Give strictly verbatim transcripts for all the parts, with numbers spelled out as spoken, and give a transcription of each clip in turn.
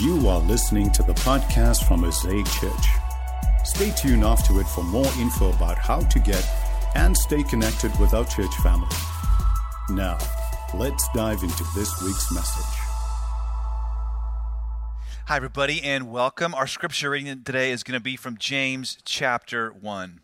You are listening to the podcast from Mosaic Church. Stay tuned after it for more info about how to get and stay connected with our church family. Now, let's dive into this week's message. Hi, everybody, and welcome. Our scripture reading today is going to be from James chapter one.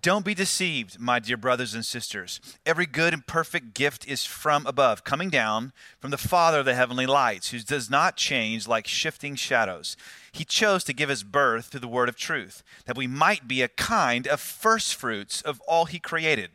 Don't be deceived, my dear brothers and sisters. Every good and perfect gift is from above, coming down from the Father of the heavenly lights, who does not change like shifting shadows. He chose to give us birth through the word of truth, that we might be a kind of first fruits of all he created.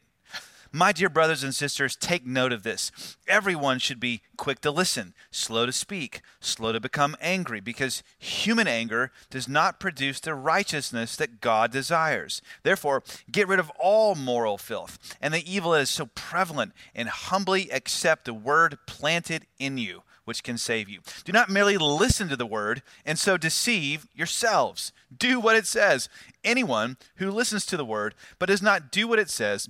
My dear brothers and sisters, take note of this. Everyone should be quick to listen, slow to speak, slow to become angry, because human anger does not produce the righteousness that God desires. Therefore, get rid of all moral filth and the evil that is so prevalent, and humbly accept the word planted in you, which can save you. Do not merely listen to the word and so deceive yourselves. Do what it says. Anyone who listens to the word but does not do what it says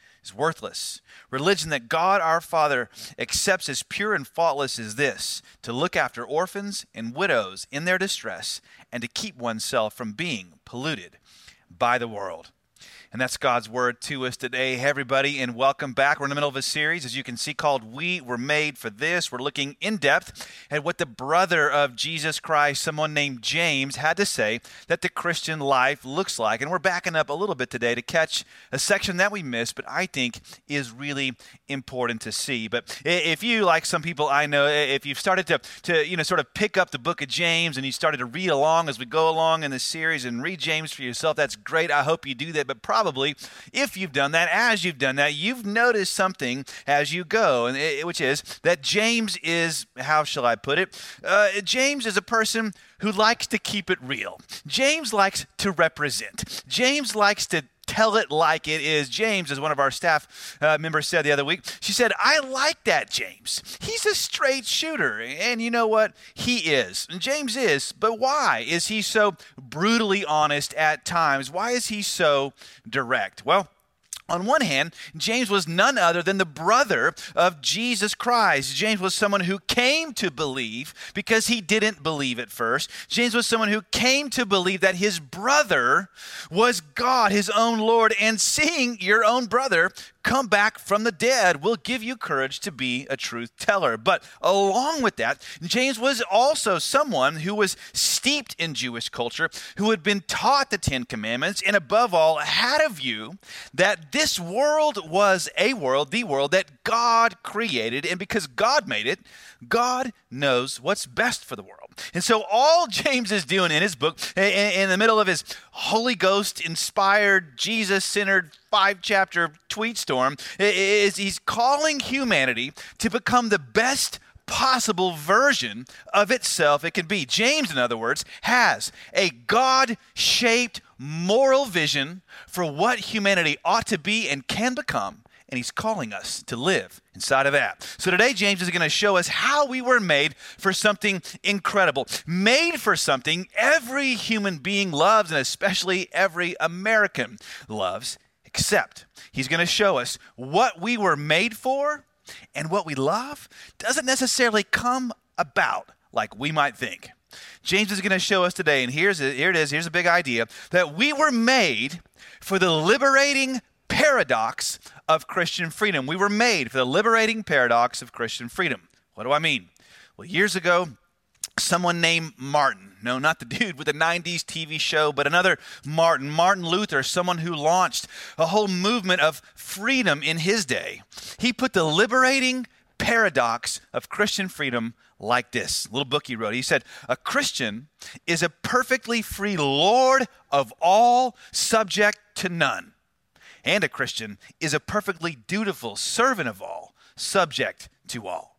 is worthless. Religion that God our Father accepts as pure and faultless is this: to look after orphans and widows in their distress, and to keep oneself from being polluted by the world. And that's God's word to us today. Hey, everybody, and welcome back. We're in the middle of a series, as you can see, called We Were Made for This. We're looking in depth at what the brother of Jesus Christ, someone named James, had to say that the Christian life looks like. And we're backing up a little bit today to catch a section that we missed, but I think is really important to see. But if you, like some people I know, if you've started to, to you know, sort of pick up the book of James and you started to read along as we go along in this series and read James for yourself, that's great. I hope you do that. But probably Probably, if you've done that, as you've done that, you've noticed something as you go, and it, which is that James is, how shall I put it? Uh, James is a person who likes to keep it real. James likes to represent. James likes to tell it like it is. James, as one of our staff uh, members said the other week, she said, I like that James. He's a straight shooter. And you know what? He is. And James is. But why is he so brutally honest at times? Why is he so direct? Well, on one hand, James was none other than the brother of Jesus Christ. James was someone who came to believe because he didn't believe at first. James was someone who came to believe that his brother was God, his own Lord, and seeing your own brother come back from the dead will give you courage to be a truth teller. But along with that, James was also someone who was steeped in Jewish culture, who had been taught the Ten Commandments, and above all, had a view that this world was a world, the world that God created, and because God made it, God knows what's best for the world. And so all James is doing in his book, in the middle of his Holy Ghost-inspired, Jesus-centered, five-chapter tweet storm, is he's calling humanity to become the best possible version of itself it can be. James, in other words, has a God-shaped moral vision for what humanity ought to be and can become, and he's calling us to live inside of that. So today, James is going to show us how we were made for something incredible, made for something every human being loves, and especially every American loves, except he's going to show us what we were made for and what we love doesn't necessarily come about like we might think. James is going to show us today, and here's a, here it is, here's a big idea, that we were made for the liberating paradox of Christian freedom. We were made for the liberating paradox of Christian freedom. What do I mean? Well, years ago, someone named Martin, no, not the dude with the nineties T V show, but another Martin, Martin Luther, someone who launched a whole movement of freedom in his day. He put the liberating paradox of Christian freedom like this. A little book he wrote. He said, a Christian is a perfectly free Lord of all, subject to none. And a Christian is a perfectly dutiful servant of all, subject to all.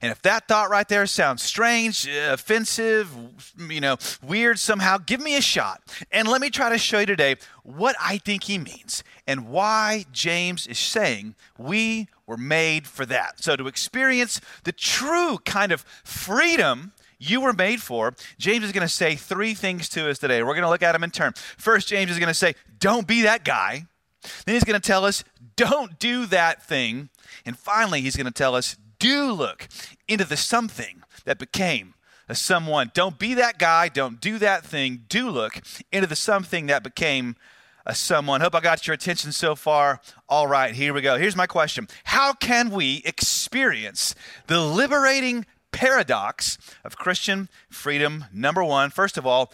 And if that thought right there sounds strange, offensive, you know, weird somehow, give me a shot. And let me try to show you today what I think he means and why James is saying we were made for that. So to experience the true kind of freedom you were made for, James is going to say three things to us today. We're going to look at them in turn. First, James is going to say, don't be that guy. Then he's going to tell us, don't do that thing. And finally, he's going to tell us, do look into the something that became a someone. Don't be that guy. Don't do that thing. Do look into the something that became a someone. Hope I got your attention so far. All right, here we go. Here's my question. How can we experience the liberating paradox of Christian freedom? Number one, first of all,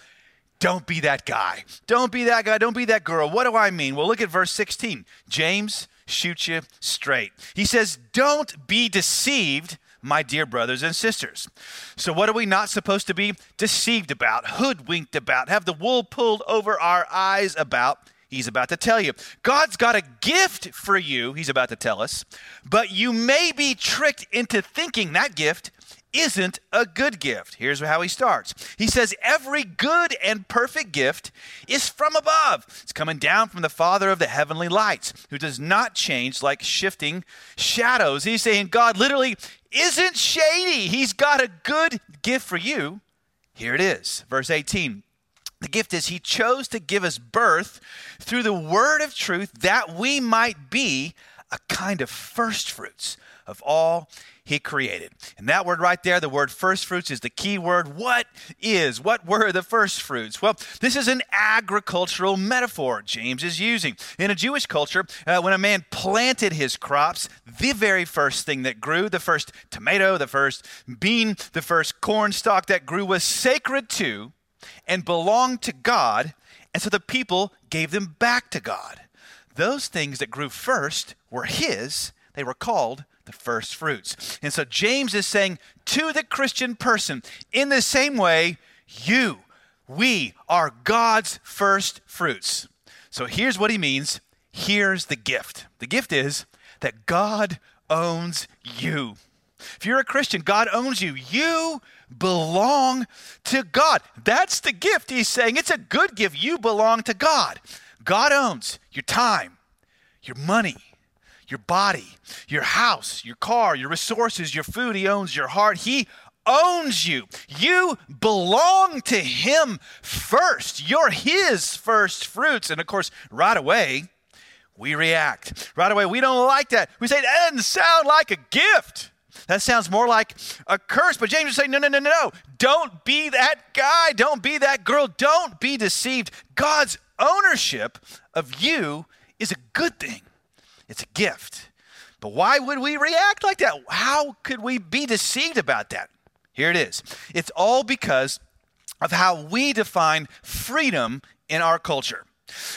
don't be that guy. Don't be that guy. Don't be that girl. What do I mean? Well, look at verse sixteen. James shoot you straight. He says, don't be deceived, my dear brothers and sisters. So what are we not supposed to be deceived about, hoodwinked about, have the wool pulled over our eyes about? He's about to tell you. God's got a gift for you, he's about to tell us, but you may be tricked into thinking that gift isn't a good gift. Here's how he starts. He says, every good and perfect gift is from above. It's coming down from the Father of the heavenly lights, who does not change like shifting shadows. He's saying God literally isn't shady. He's got a good gift for you. Here it is. Verse eighteen. The gift is he chose to give us birth through the word of truth that we might be a kind of first fruits of all he created. And that word right there, the word first fruits, is the key word. What is, what were the first fruits? Well, this is an agricultural metaphor James is using. In a Jewish culture, uh, when a man planted his crops, the very first thing that grew, the first tomato, the first bean, the first corn stalk that grew was sacred to and belonged to God. And so the people gave them back to God. Those things that grew first were his. They were called the first fruits. And so James is saying to the Christian person, in the same way, you, we are God's first fruits. So here's what he means. Here's the gift. The gift is that God owns you. If you're a Christian, God owns you. You belong to God. That's the gift he's saying. It's a good gift. You belong to God. God owns your time, your money, your body, your house, your car, your resources, your food. He owns your heart. He owns you. You belong to him first. You're his first fruits. And of course, right away, we react. Right away, we don't like that. We say, that doesn't sound like a gift. That sounds more like a curse. But James is saying, no, no, no, no, no. Don't be that guy. Don't be that girl. Don't be deceived. God's ownership of you is a good thing. It's a gift. But why would we react like that? How could we be deceived about that? Here it is. It's all because of how we define freedom in our culture.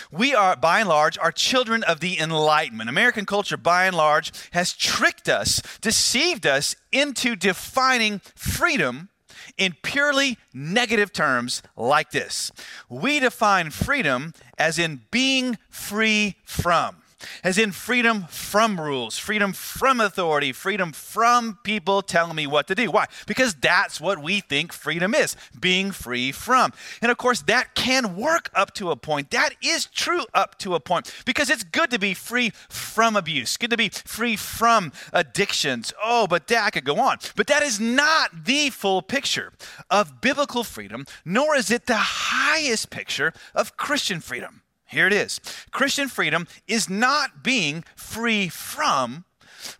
We are, by and large, are children of the Enlightenment. American culture, by and large, has tricked us, deceived us into defining freedom in purely negative terms like this. We define freedom as in being free from. As in freedom from rules, freedom from authority, freedom from people telling me what to do. Why? Because that's what we think freedom is, being free from. And of course, that can work up to a point. That is true up to a point, because it's good to be free from abuse, good to be free from addictions. Oh, but that I could go on. But that is not the full picture of biblical freedom, nor is it the highest picture of Christian freedom. Here it is. Christian freedom is not being free from.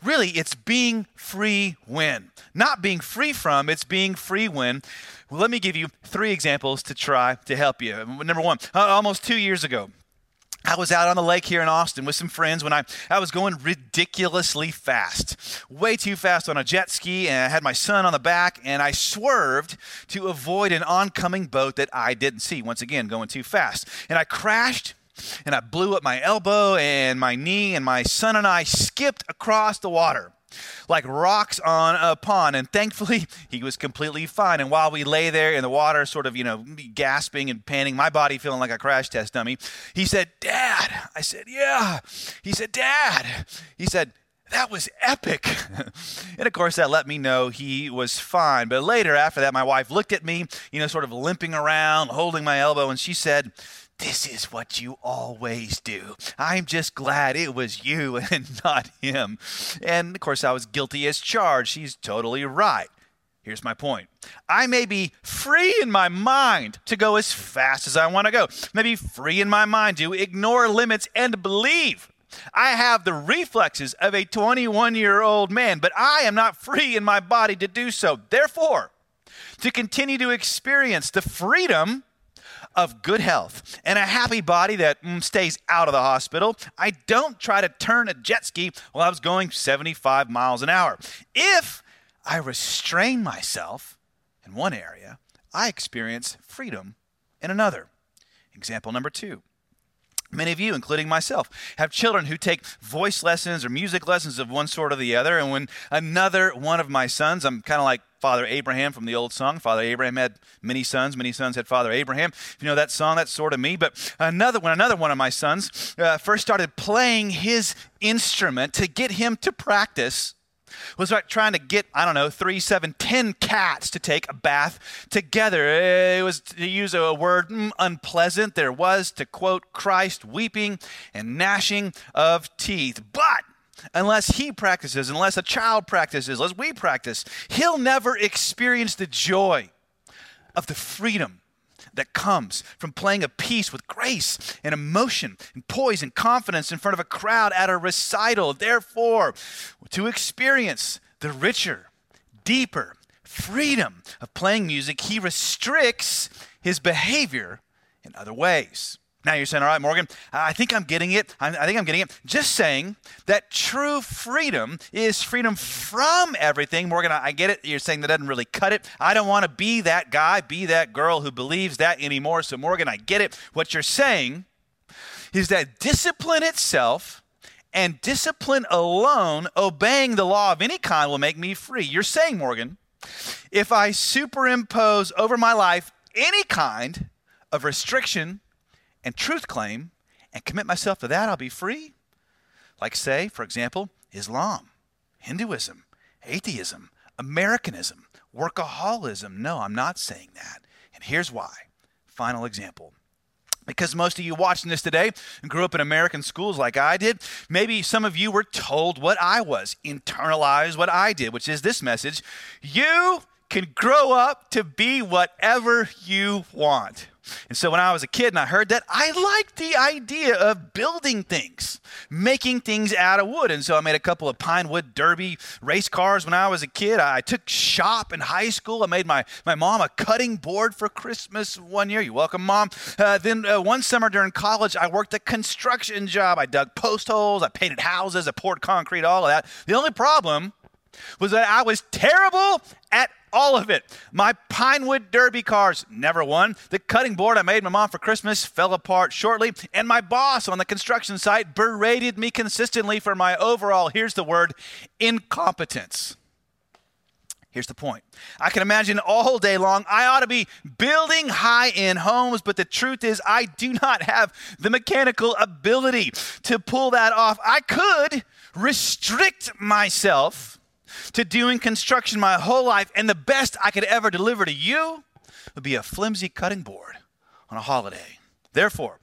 Really, it's being free when. Not being free from, it's being free when. Well, let me give you three examples to try to help you. Number one, almost two years ago, I was out on the lake here in Austin with some friends when I, I was going ridiculously fast, way too fast on a jet ski, and I had my son on the back, and I swerved to avoid an oncoming boat that I didn't see, once again, going too fast. And I crashed, and I blew up my elbow and my knee, and my son and I skipped across the water like rocks on a pond. And thankfully, he was completely fine. And while we lay there in the water, sort of, you know, gasping and panting, my body feeling like a crash test dummy, he said, Dad. I said, yeah. He said, Dad. He said, That was epic. And of course, that let me know he was fine. But later after that, my wife looked at me, you know, sort of limping around, holding my elbow, and she said, "This is what you always do. I'm just glad it was you and not him." And of course, I was guilty as charged. She's totally right. Here's my point. I may be free in my mind to go as fast as I want to go. Maybe free in my mind to ignore limits and believe. I have the reflexes of a twenty-one-year-old man, but I am not free in my body to do so. Therefore, to continue to experience the freedom of good health and a happy body that mm, stays out of the hospital, I don't try to turn a jet ski while I was going seventy-five miles an hour. If I restrain myself in one area, I experience freedom in another. Example number two. Many of you, including myself, have children who take voice lessons or music lessons of one sort or the other. And when another one of my sons, I'm kind of like Father Abraham from the old song. Father Abraham had many sons. Many sons had Father Abraham. If you know that song, that's sort of me. But another when another one of my sons uh, first started playing his instrument to get him to practice, was like trying to get, I don't know, three, seven, ten cats to take a bath together. It was, to use a word, unpleasant. There was, to quote Christ, weeping and gnashing of teeth. But unless he practices, unless a child practices, unless we practice, he'll never experience the joy of the freedom that comes from playing a piece with grace and emotion and poise and confidence in front of a crowd at a recital. Therefore, to experience the richer, deeper freedom of playing music, he restricts his behavior in other ways. Now you're saying, all right, Morgan, I think I'm getting it. I think I'm getting it. Just saying that true freedom is freedom from everything. Morgan, I get it. You're saying that doesn't really cut it. I don't want to be that guy, be that girl who believes that anymore. So, Morgan, I get it. What you're saying is that discipline itself and discipline alone, obeying the law of any kind, will make me free. You're saying, Morgan, if I superimpose over my life any kind of restriction and truth claim and commit myself to that, I'll be free. Like, say, for example, Islam, Hinduism, atheism, Americanism, workaholism. No, I'm not saying that. And here's why. Final example. Because most of you watching this today grew up in American schools like I did, maybe some of you were told what I was, internalized what I did, which is this message: you can grow up to be whatever you want. And so when I was a kid and I heard that, I liked the idea of building things, making things out of wood. And so I made a couple of pine wood derby race cars when I was a kid. I took shop in high school. I made my, my mom a cutting board for Christmas one year. You're welcome, Mom. Uh, then uh, one summer during college, I worked a construction job. I dug post holes. I painted houses. I poured concrete, all of that. The only problem was that I was terrible at all of it. My Pinewood Derby cars never won. The cutting board I made my mom for Christmas fell apart shortly. And my boss on the construction site berated me consistently for my overall, here's the word, incompetence. Here's the point. I can imagine all day long I ought to be building high-end homes, but the truth is I do not have the mechanical ability to pull that off. I could restrict myself to doing construction my whole life, and the best I could ever deliver to you would be a flimsy cutting board on a holiday. Therefore,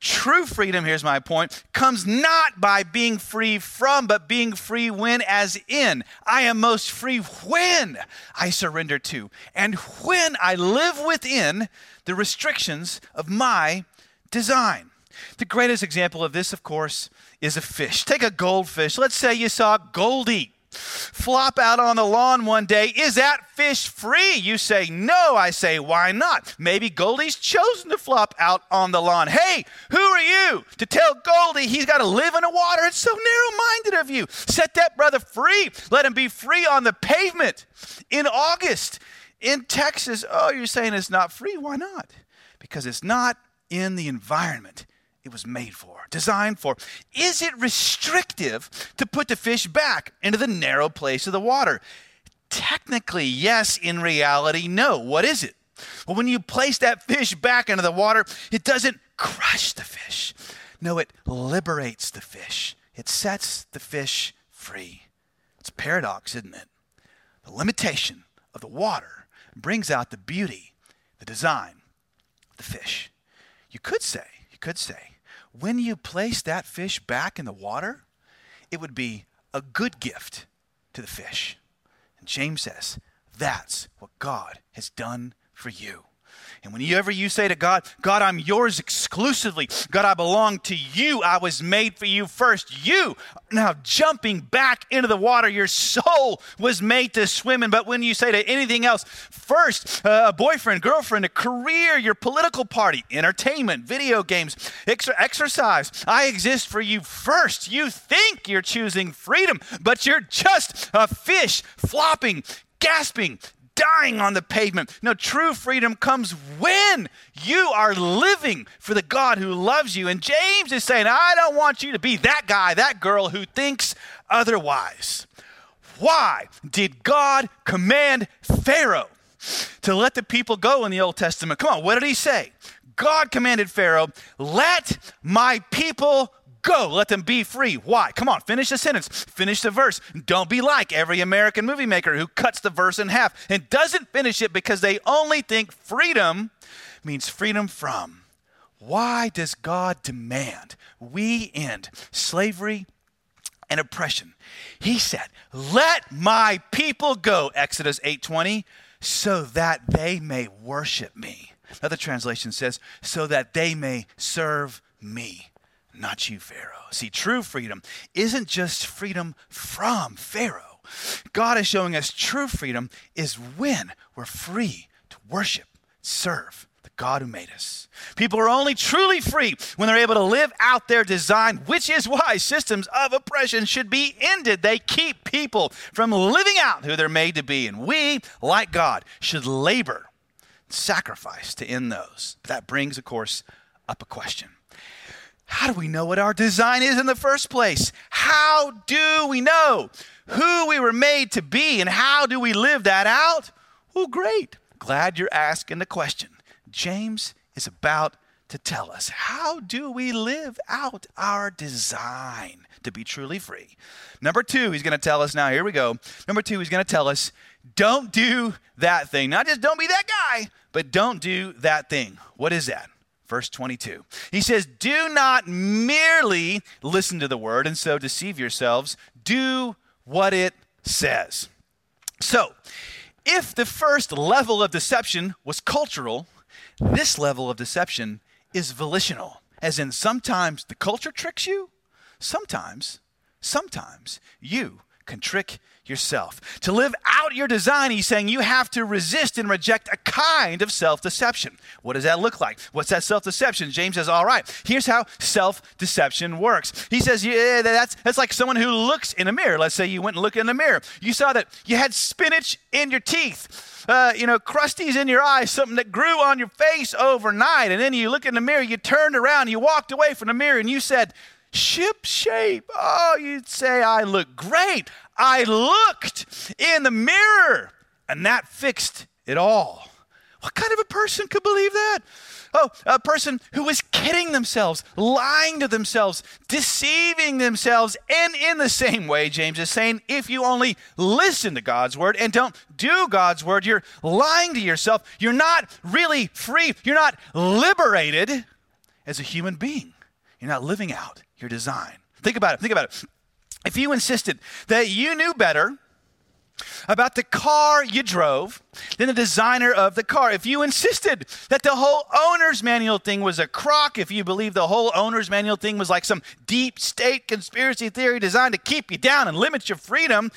true freedom, here's my point, comes not by being free from, but being free when, as in. I am most free when I surrender to and when I live within the restrictions of my design. The greatest example of this, of course, is a fish. Take a goldfish. Let's say you saw Goldie flop out on the lawn one day. Is that fish free? You say no. I say, why not? Maybe Goldie's chosen to flop out on the lawn. Hey, who are you to tell Goldie he's got to live in the water? It's so narrow-minded of you. Set that brother free. Let him be free on the pavement in August in Texas. Oh, you're saying it's not free. Why not? Because it's not in the environment it was made for, designed for. Is it restrictive to put the fish back into the narrow place of the water? Technically, yes. In reality, no. What is it? Well, when you place that fish back into the water, it doesn't crush the fish. No, it liberates the fish. It sets the fish free. free. It's a paradox, isn't it? The limitation of the water brings out the beauty, the design of the fish. You could say, you could say, when you place that fish back in the water, it would be a good gift to the fish. And James says, that's what God has done for you. And whenever you say to God, God, I'm yours exclusively. God, I belong to you. I was made for you first. You now jumping back into the water. Your soul was made to swim in. But when you say to anything else, first, uh, a boyfriend, girlfriend, a career, your political party, entertainment, video games, ex- exercise, I exist for you first. You think you're choosing freedom, but you're just a fish flopping, gasping, dying on the pavement. No, true freedom comes when you are living for the God who loves you. And James is saying, I don't want you to be that guy, that girl who thinks otherwise. Why did God command Pharaoh to let the people go in the Old Testament? Come on, what did he say? God commanded Pharaoh, let my people go, let them be free. Why? Come on, finish the sentence. Finish the verse. Don't be like every American movie maker who cuts the verse in half and doesn't finish it because they only think freedom means freedom from. Why does God demand we end slavery and oppression? He said, let my people go, Exodus eight twenty, so that they may worship me. Another translation says, so that they may serve me. Not you, Pharaoh. See, true freedom isn't just freedom from Pharaoh. God is showing us true freedom is when we're free to worship, serve the God who made us. People are only truly free when they're able to live out their design, which is why systems of oppression should be ended. They keep people from living out who they're made to be. And we, like God, should labor, sacrifice to end those. But that brings, of course, up a question. How do we know what our design is in the first place? How do we know who we were made to be, and how do we live that out? Oh, great. Glad you're asking the question. James is about to tell us, how do we live out our design to be truly free? Number two, he's going to tell us now. Here we go. Number two, he's going to tell us, don't do that thing. Not just don't be that guy, but don't do that thing. What is that? Verse twenty-two, he says, do not merely listen to the word and so deceive yourselves. Do what it says. So if the first level of deception was cultural, this level of deception is volitional. As in, sometimes the culture tricks you. Sometimes, sometimes you can trick yourself. To live out your design, he's saying, you have to resist and reject a kind of self-deception. What does that look like? What's that self-deception? James says, all right, here's how self-deception works. He says, yeah, that's, that's like someone who looks in a mirror. Let's say you went and looked in the mirror. You saw that you had spinach in your teeth, uh, you know, crusties in your eyes, something that grew on your face overnight. And then you look in the mirror, you turned around, you walked away from the mirror, and you said, ship shape. Oh, you'd say, I look great. I looked in the mirror, and that fixed it all. What kind of a person could believe that? Oh, a person who is kidding themselves, lying to themselves, deceiving themselves. And in the same way, James is saying, if you only listen to God's word and don't do God's word, you're lying to yourself. You're not really free. You're not liberated as a human being. You're not living out your design. Think about it. Think about it. If you insisted that you knew better about the car you drove than the designer of the car, if you insisted that the whole owner's manual thing was a crock, if you believed the whole owner's manual thing was like some deep state conspiracy theory designed to keep you down and limit your freedom,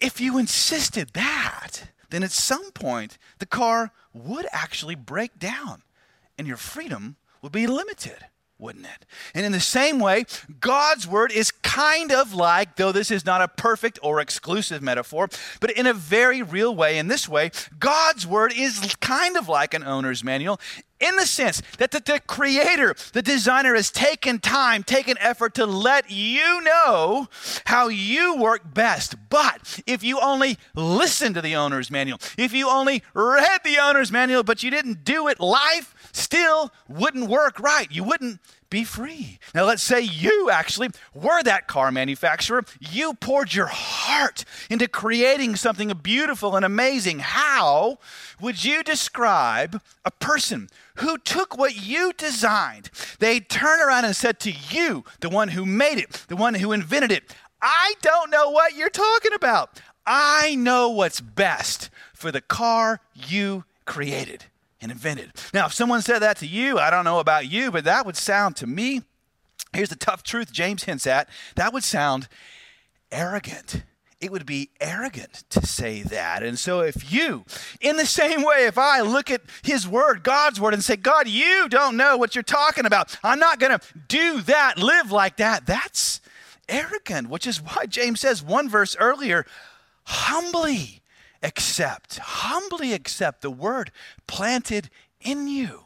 if you insisted that, then at some point the car would actually break down and your freedom would be limited, wouldn't it? And in the same way, God's word is kind of like, though this is not a perfect or exclusive metaphor, but in a very real way, in this way, God's word is kind of like an owner's manual in the sense that the, the creator, the designer has taken time, taken effort to let you know how you work best. But if you only listen to the owner's manual, if you only read the owner's manual, but you didn't do it, life still wouldn't work right. You wouldn't be free. Now let's say you actually were that car manufacturer. You poured your heart into creating something beautiful and amazing. How would you describe a person who took what you designed? They turned around and said to you, the one who made it, the one who invented it, I don't know what you're talking about. I know what's best for the car you created and invented. Now, if someone said that to you, I don't know about you, but that would sound to me, here's the tough truth James hints at, that would sound arrogant. It would be arrogant to say that. And so if you, in the same way, if I look at his word, God's word, and say, God, you don't know what you're talking about. I'm not going to do that, live like that. That's arrogant, which is why James says one verse earlier, humbly accept, humbly accept the word planted in you,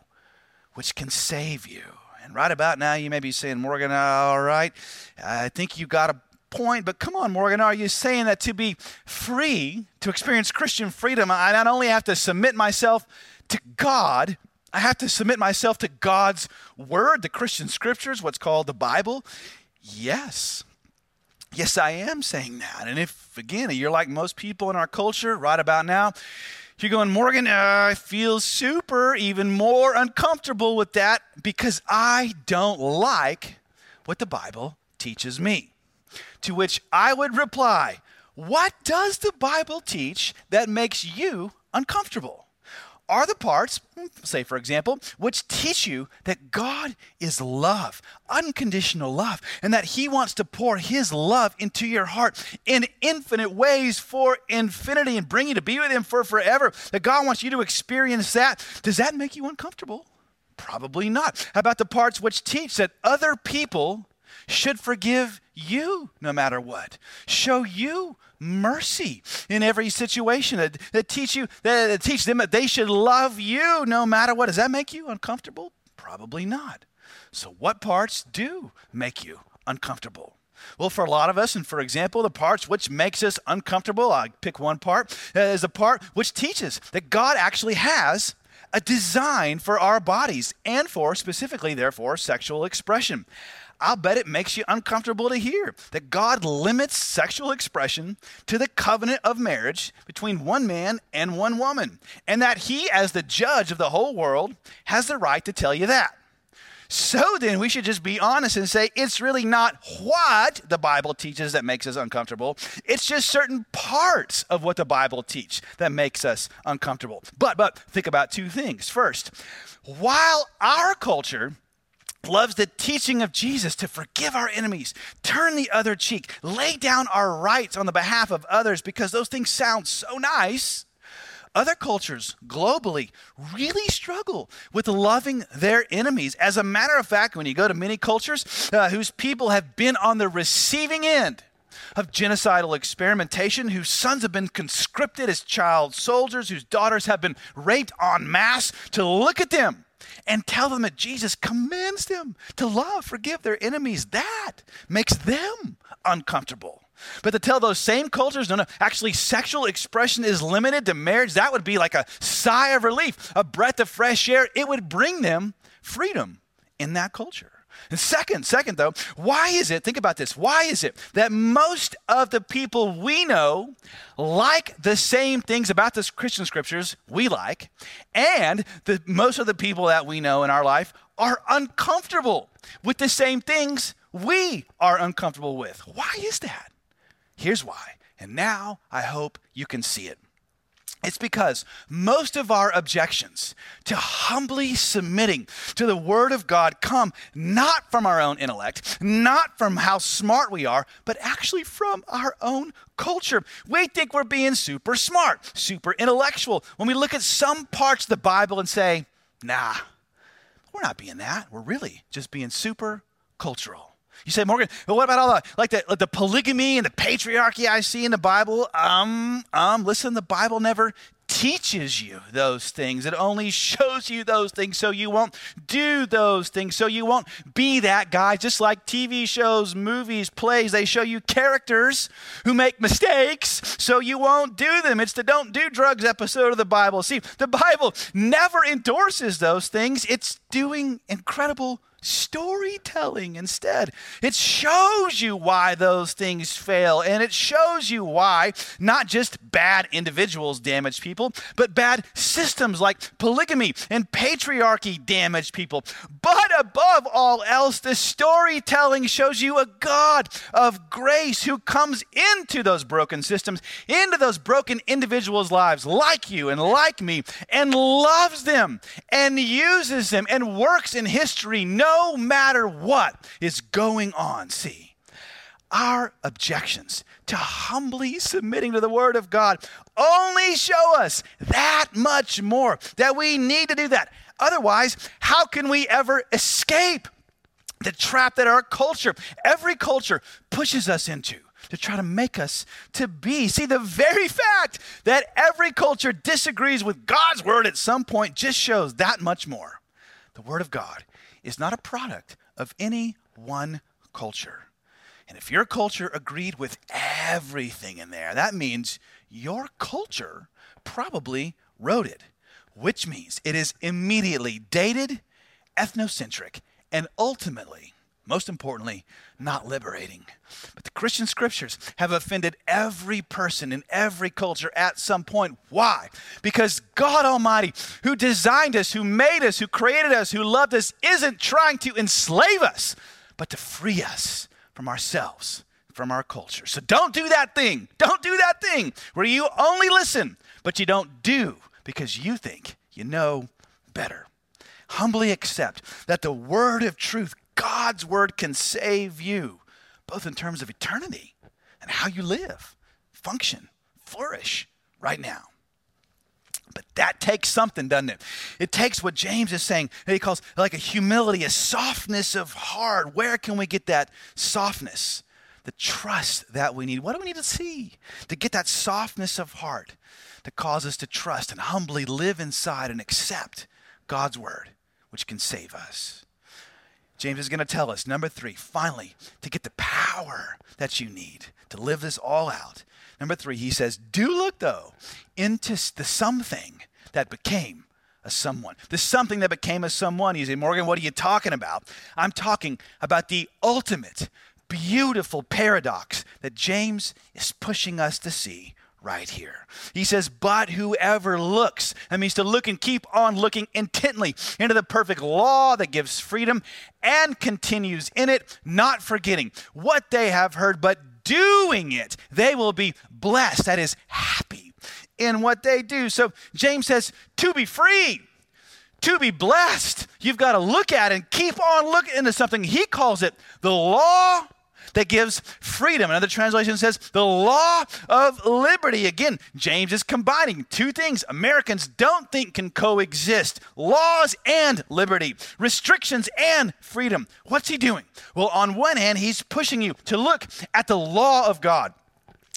which can save you. And right about now, you may be saying, Morgan, all right, I think you got a point, but come on, Morgan, are you saying that to be free, to experience Christian freedom, I not only have to submit myself to God, I have to submit myself to God's word, the Christian scriptures, what's called the Bible? Yes. Yes, I am saying that. And if, again, you're like most people in our culture right about now, you're going, Morgan, uh, I feel super, even more uncomfortable with that because I don't like what the Bible teaches me. To which I would reply, what does the Bible teach that makes you uncomfortable? Are the parts, say for example, which teach you that God is love, unconditional love, and that he wants to pour his love into your heart in infinite ways for infinity and bring you to be with him for forever, that God wants you to experience that. Does that make you uncomfortable? Probably not. How about the parts which teach that other people should forgive you no matter what, show you mercy in every situation, that, that teach you, that, that teach them that they should love you no matter what. Does that make you uncomfortable? Probably not. So what parts do make you uncomfortable? Well, for a lot of us, and for example, the parts which makes us uncomfortable, I pick one part, is the part which teaches that God actually has a design for our bodies and for specifically, therefore, sexual expression. I'll bet it makes you uncomfortable to hear that God limits sexual expression to the covenant of marriage between one man and one woman, and that he, as the judge of the whole world, has the right to tell you that. So then we should just be honest and say it's really not what the Bible teaches that makes us uncomfortable. It's just certain parts of what the Bible teaches that makes us uncomfortable. But, but think about two things. First, while our culture loves the teaching of Jesus to forgive our enemies, turn the other cheek, lay down our rights on the behalf of others because those things sound so nice, other cultures globally really struggle with loving their enemies. As a matter of fact, when you go to many cultures uh, whose people have been on the receiving end of genocidal experimentation, whose sons have been conscripted as child soldiers, whose daughters have been raped en masse, to look at them and tell them that Jesus commands them to love, forgive their enemies. That makes them uncomfortable. But to tell those same cultures, no, no, actually sexual expression is limited to marriage, that would be like a sigh of relief, a breath of fresh air. It would bring them freedom in that culture. And second, second though, why is it, think about this, why is it that most of the people we know like the same things about the Christian scriptures we like, and the most of the people that we know in our life are uncomfortable with the same things we are uncomfortable with? Why is that? Here's why. And now I hope you can see it. It's because most of our objections to humbly submitting to the Word of God come not from our own intellect, not from how smart we are, but actually from our own culture. We think we're being super smart, super intellectual when we look at some parts of the Bible and say, nah, we're not being that. We're really just being super cultural. You say, Morgan, but what about all the, like the, like the polygamy and the patriarchy I see in the Bible? Um, um, listen, the Bible never teaches you those things. It only shows you those things so you won't do those things, so you won't be that guy. Just like T V shows, movies, plays, they show you characters who make mistakes so you won't do them. It's the don't do drugs episode of the Bible. See, the Bible never endorses those things. It's doing incredible storytelling instead. It shows you why those things fail, and it shows you why not just bad individuals damage people, but bad systems like polygamy and patriarchy damage people. But above all else, the storytelling shows you a God of grace who comes into those broken systems, into those broken individuals' lives like you and like me, and loves them and uses them and works in history no matter what is going on. See, our objections to humbly submitting to the Word of God only show us that much more, that we need to do that. Otherwise, how can we ever escape the trap that our culture, every culture, pushes us into to try to make us to be? See, the very fact that every culture disagrees with God's Word at some point just shows that much more. The Word of God is not a product of any one culture. And if your culture agreed with everything in there, that means your culture probably wrote it, which means it is immediately dated, ethnocentric, and ultimately, most importantly, not liberating. But the Christian scriptures have offended every person in every culture at some point. Why? Because God Almighty, who designed us, who made us, who created us, who loved us, isn't trying to enslave us, but to free us from ourselves, from our culture. So don't do that thing. Don't do that thing where you only listen, but you don't do because you think you know better. Humbly accept that the word of truth, God's word, can save you, both in terms of eternity and how you live, function, flourish right now. But that takes something, doesn't it? It takes what James is saying, he calls like a humility, a softness of heart. Where can we get that softness? The trust that we need. What do we need to see to get that softness of heart to cause us to trust and humbly live inside and accept God's word, which can save us? James is going to tell us, number three, finally, to get the power that you need to live this all out. Number three, he says, do look, though, into the something that became a someone. The something that became a someone. You say, Morgan, what are you talking about? I'm talking about the ultimate, beautiful paradox that James is pushing us to see right here. He says, but whoever looks, that means to look and keep on looking intently into the perfect law that gives freedom and continues in it, not forgetting what they have heard, but doing it, they will be blessed, that is, happy in what they do. So James says, to be free, to be blessed, you've got to look at and keep on looking into something. He calls it the law that gives freedom. Another translation says the law of liberty. Again, James is combining two things Americans don't think can coexist: laws and liberty, restrictions and freedom. What's he doing? Well, on one hand, he's pushing you to look at the law of God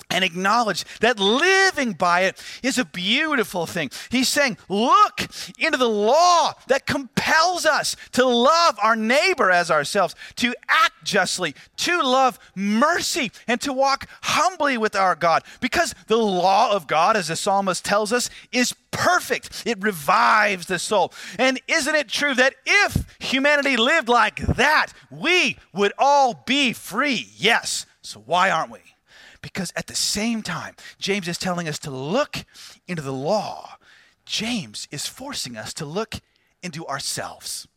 and acknowledge that living by it is a beautiful thing. He's saying, look into the law that compels us to love our neighbor as ourselves, to act justly, to love mercy, and to walk humbly with our God. Because the law of God, as the psalmist tells us, is perfect. It revives the soul. And isn't it true that if humanity lived like that, we would all be free? Yes. So why aren't we? Because at the same time, James is telling us to look into the law. James is forcing us to look into ourselves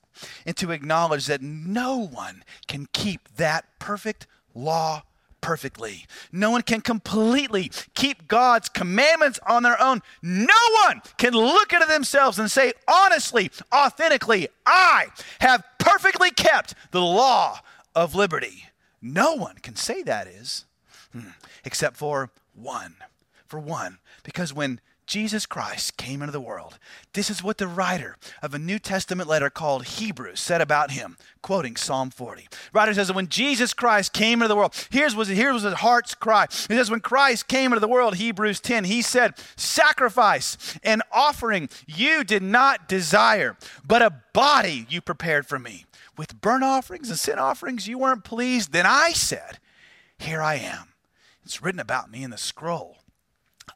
and to acknowledge that no one can keep that perfect law perfectly. No one can completely keep God's commandments on their own. No one can look into themselves and say, honestly, authentically, I have perfectly kept the law of liberty. No one can say that is. Except for one, for one, because when Jesus Christ came into the world, this is what the writer of a New Testament letter called Hebrews said about him, quoting Psalm forty. The writer says that when Jesus Christ came into the world, here's was here was his heart's cry. It says when Christ came into the world, Hebrews ten, he said, sacrifice and offering you did not desire, but a body you prepared for me. With burnt offerings and sin offerings you weren't pleased. Then I said, here I am. It's written about me in the scroll.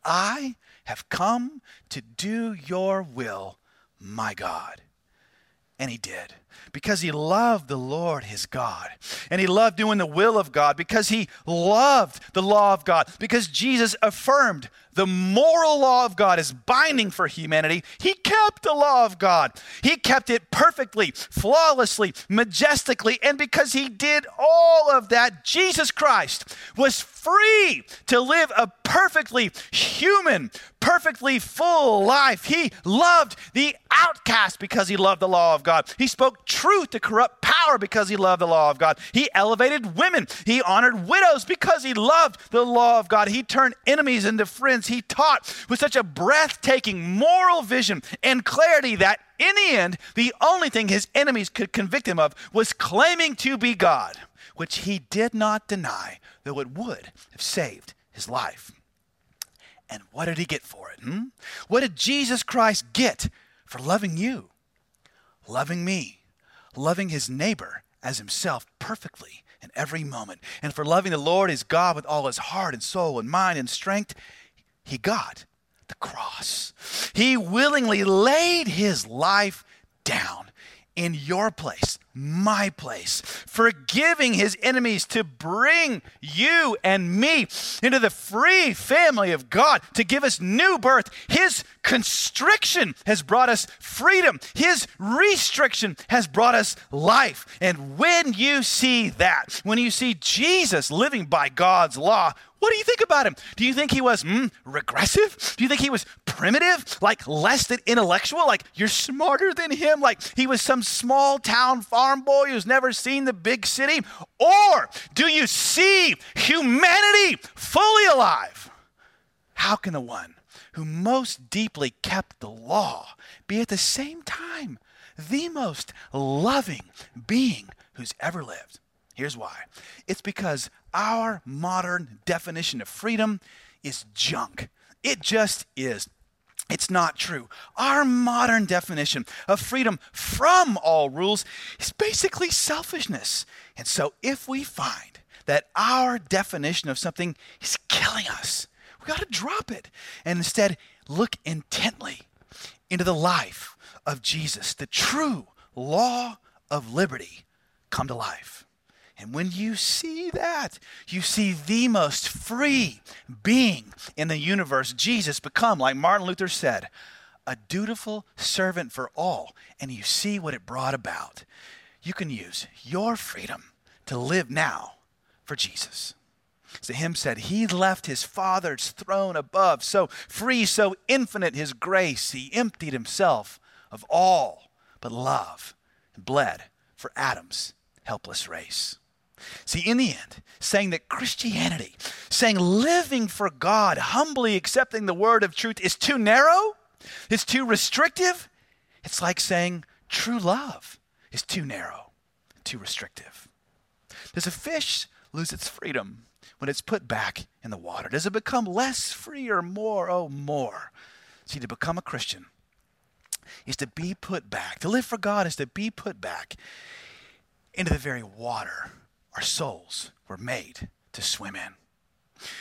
I have come to do your will, my God. And he did, because he loved the Lord his God, and he loved doing the will of God, because he loved the law of God, because Jesus affirmed the moral law of God is binding for humanity. He kept the law of God. He kept it perfectly, flawlessly, majestically, and because he did all of that, Jesus Christ was free to live a perfectly human, perfectly full life. He loved the outcast because he loved the law of God. He spoke truth to corrupt power because he loved the law of God. He elevated women. He honored widows because he loved the law of God. He turned enemies into friends. He taught with such a breathtaking moral vision and clarity that in the end, the only thing his enemies could convict him of was claiming to be God, which he did not deny, though it would have saved his life. And what did he get for it? Hmm? What did Jesus Christ get for loving you, loving me, loving his neighbor as himself perfectly in every moment, and for loving the Lord his God with all his heart and soul and mind and strength? He got the cross. He willingly laid his life down in your place, my place, forgiving his enemies to bring you and me into the free family of God, to give us new birth. His constriction has brought us freedom. His restriction has brought us life. And when you see that, when you see Jesus living by God's law, what do you think about him? Do you think he was mm, regressive? Do you think he was primitive, like less than intellectual, like you're smarter than him, like he was some small town farm boy who's never seen the big city? Or do you see humanity fully alive? How can the one who most deeply kept the law be at the same time the most loving being who's ever lived? Here's why. It's because our modern definition of freedom is junk. It just is. It's not true. Our modern definition of freedom from all rules is basically selfishness. And so if we find that our definition of something is killing us, we got to drop it and instead look intently into the life of Jesus, the true law of liberty come to life. And when you see that, you see the most free being in the universe, Jesus, become, like Martin Luther said, a dutiful servant for all. And you see what it brought about. You can use your freedom to live now for Jesus. So him said, he left his Father's throne above, so free, so infinite his grace. He emptied himself of all but love and bled for Adam's helpless race. See, in the end, saying that Christianity, saying living for God, humbly accepting the word of truth is too narrow, it's too restrictive. It's like saying true love is too narrow, too restrictive. Does a fish lose its freedom when it's put back in the water? Does it become less free or more? Oh, more. See, to become a Christian is to be put back. To live for God is to be put back into the very water our souls were made to swim in.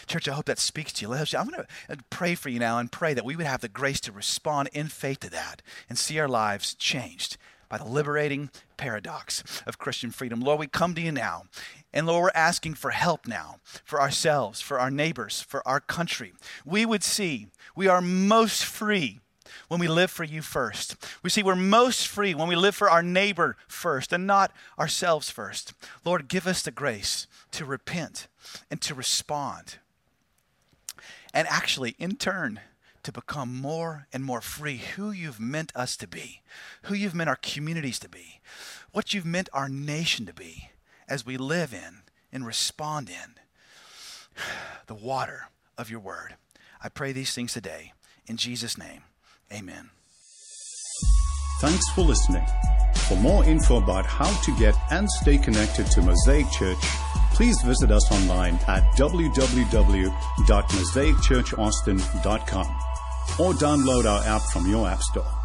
Church, I hope that speaks to you. I'm going to pray for you now and pray that we would have the grace to respond in faith to that and see our lives changed by the liberating paradox of Christian freedom. Lord, we come to you now. And Lord, we're asking for help now for ourselves, for our neighbors, for our country. We would see we are most free when we live for you first. We see we're most free when we live for our neighbor first and not ourselves first. Lord, give us the grace to repent and to respond. And actually, in turn, to become more and more free who you've meant us to be, who you've meant our communities to be, what you've meant our nation to be as we live in and respond in the water of your word. I pray these things today in Jesus' name. Amen. Thanks for listening. For more info about how to get and stay connected to Mosaic Church, please visit us online at w w w dot mosaic church austin dot com or download our app from your app store.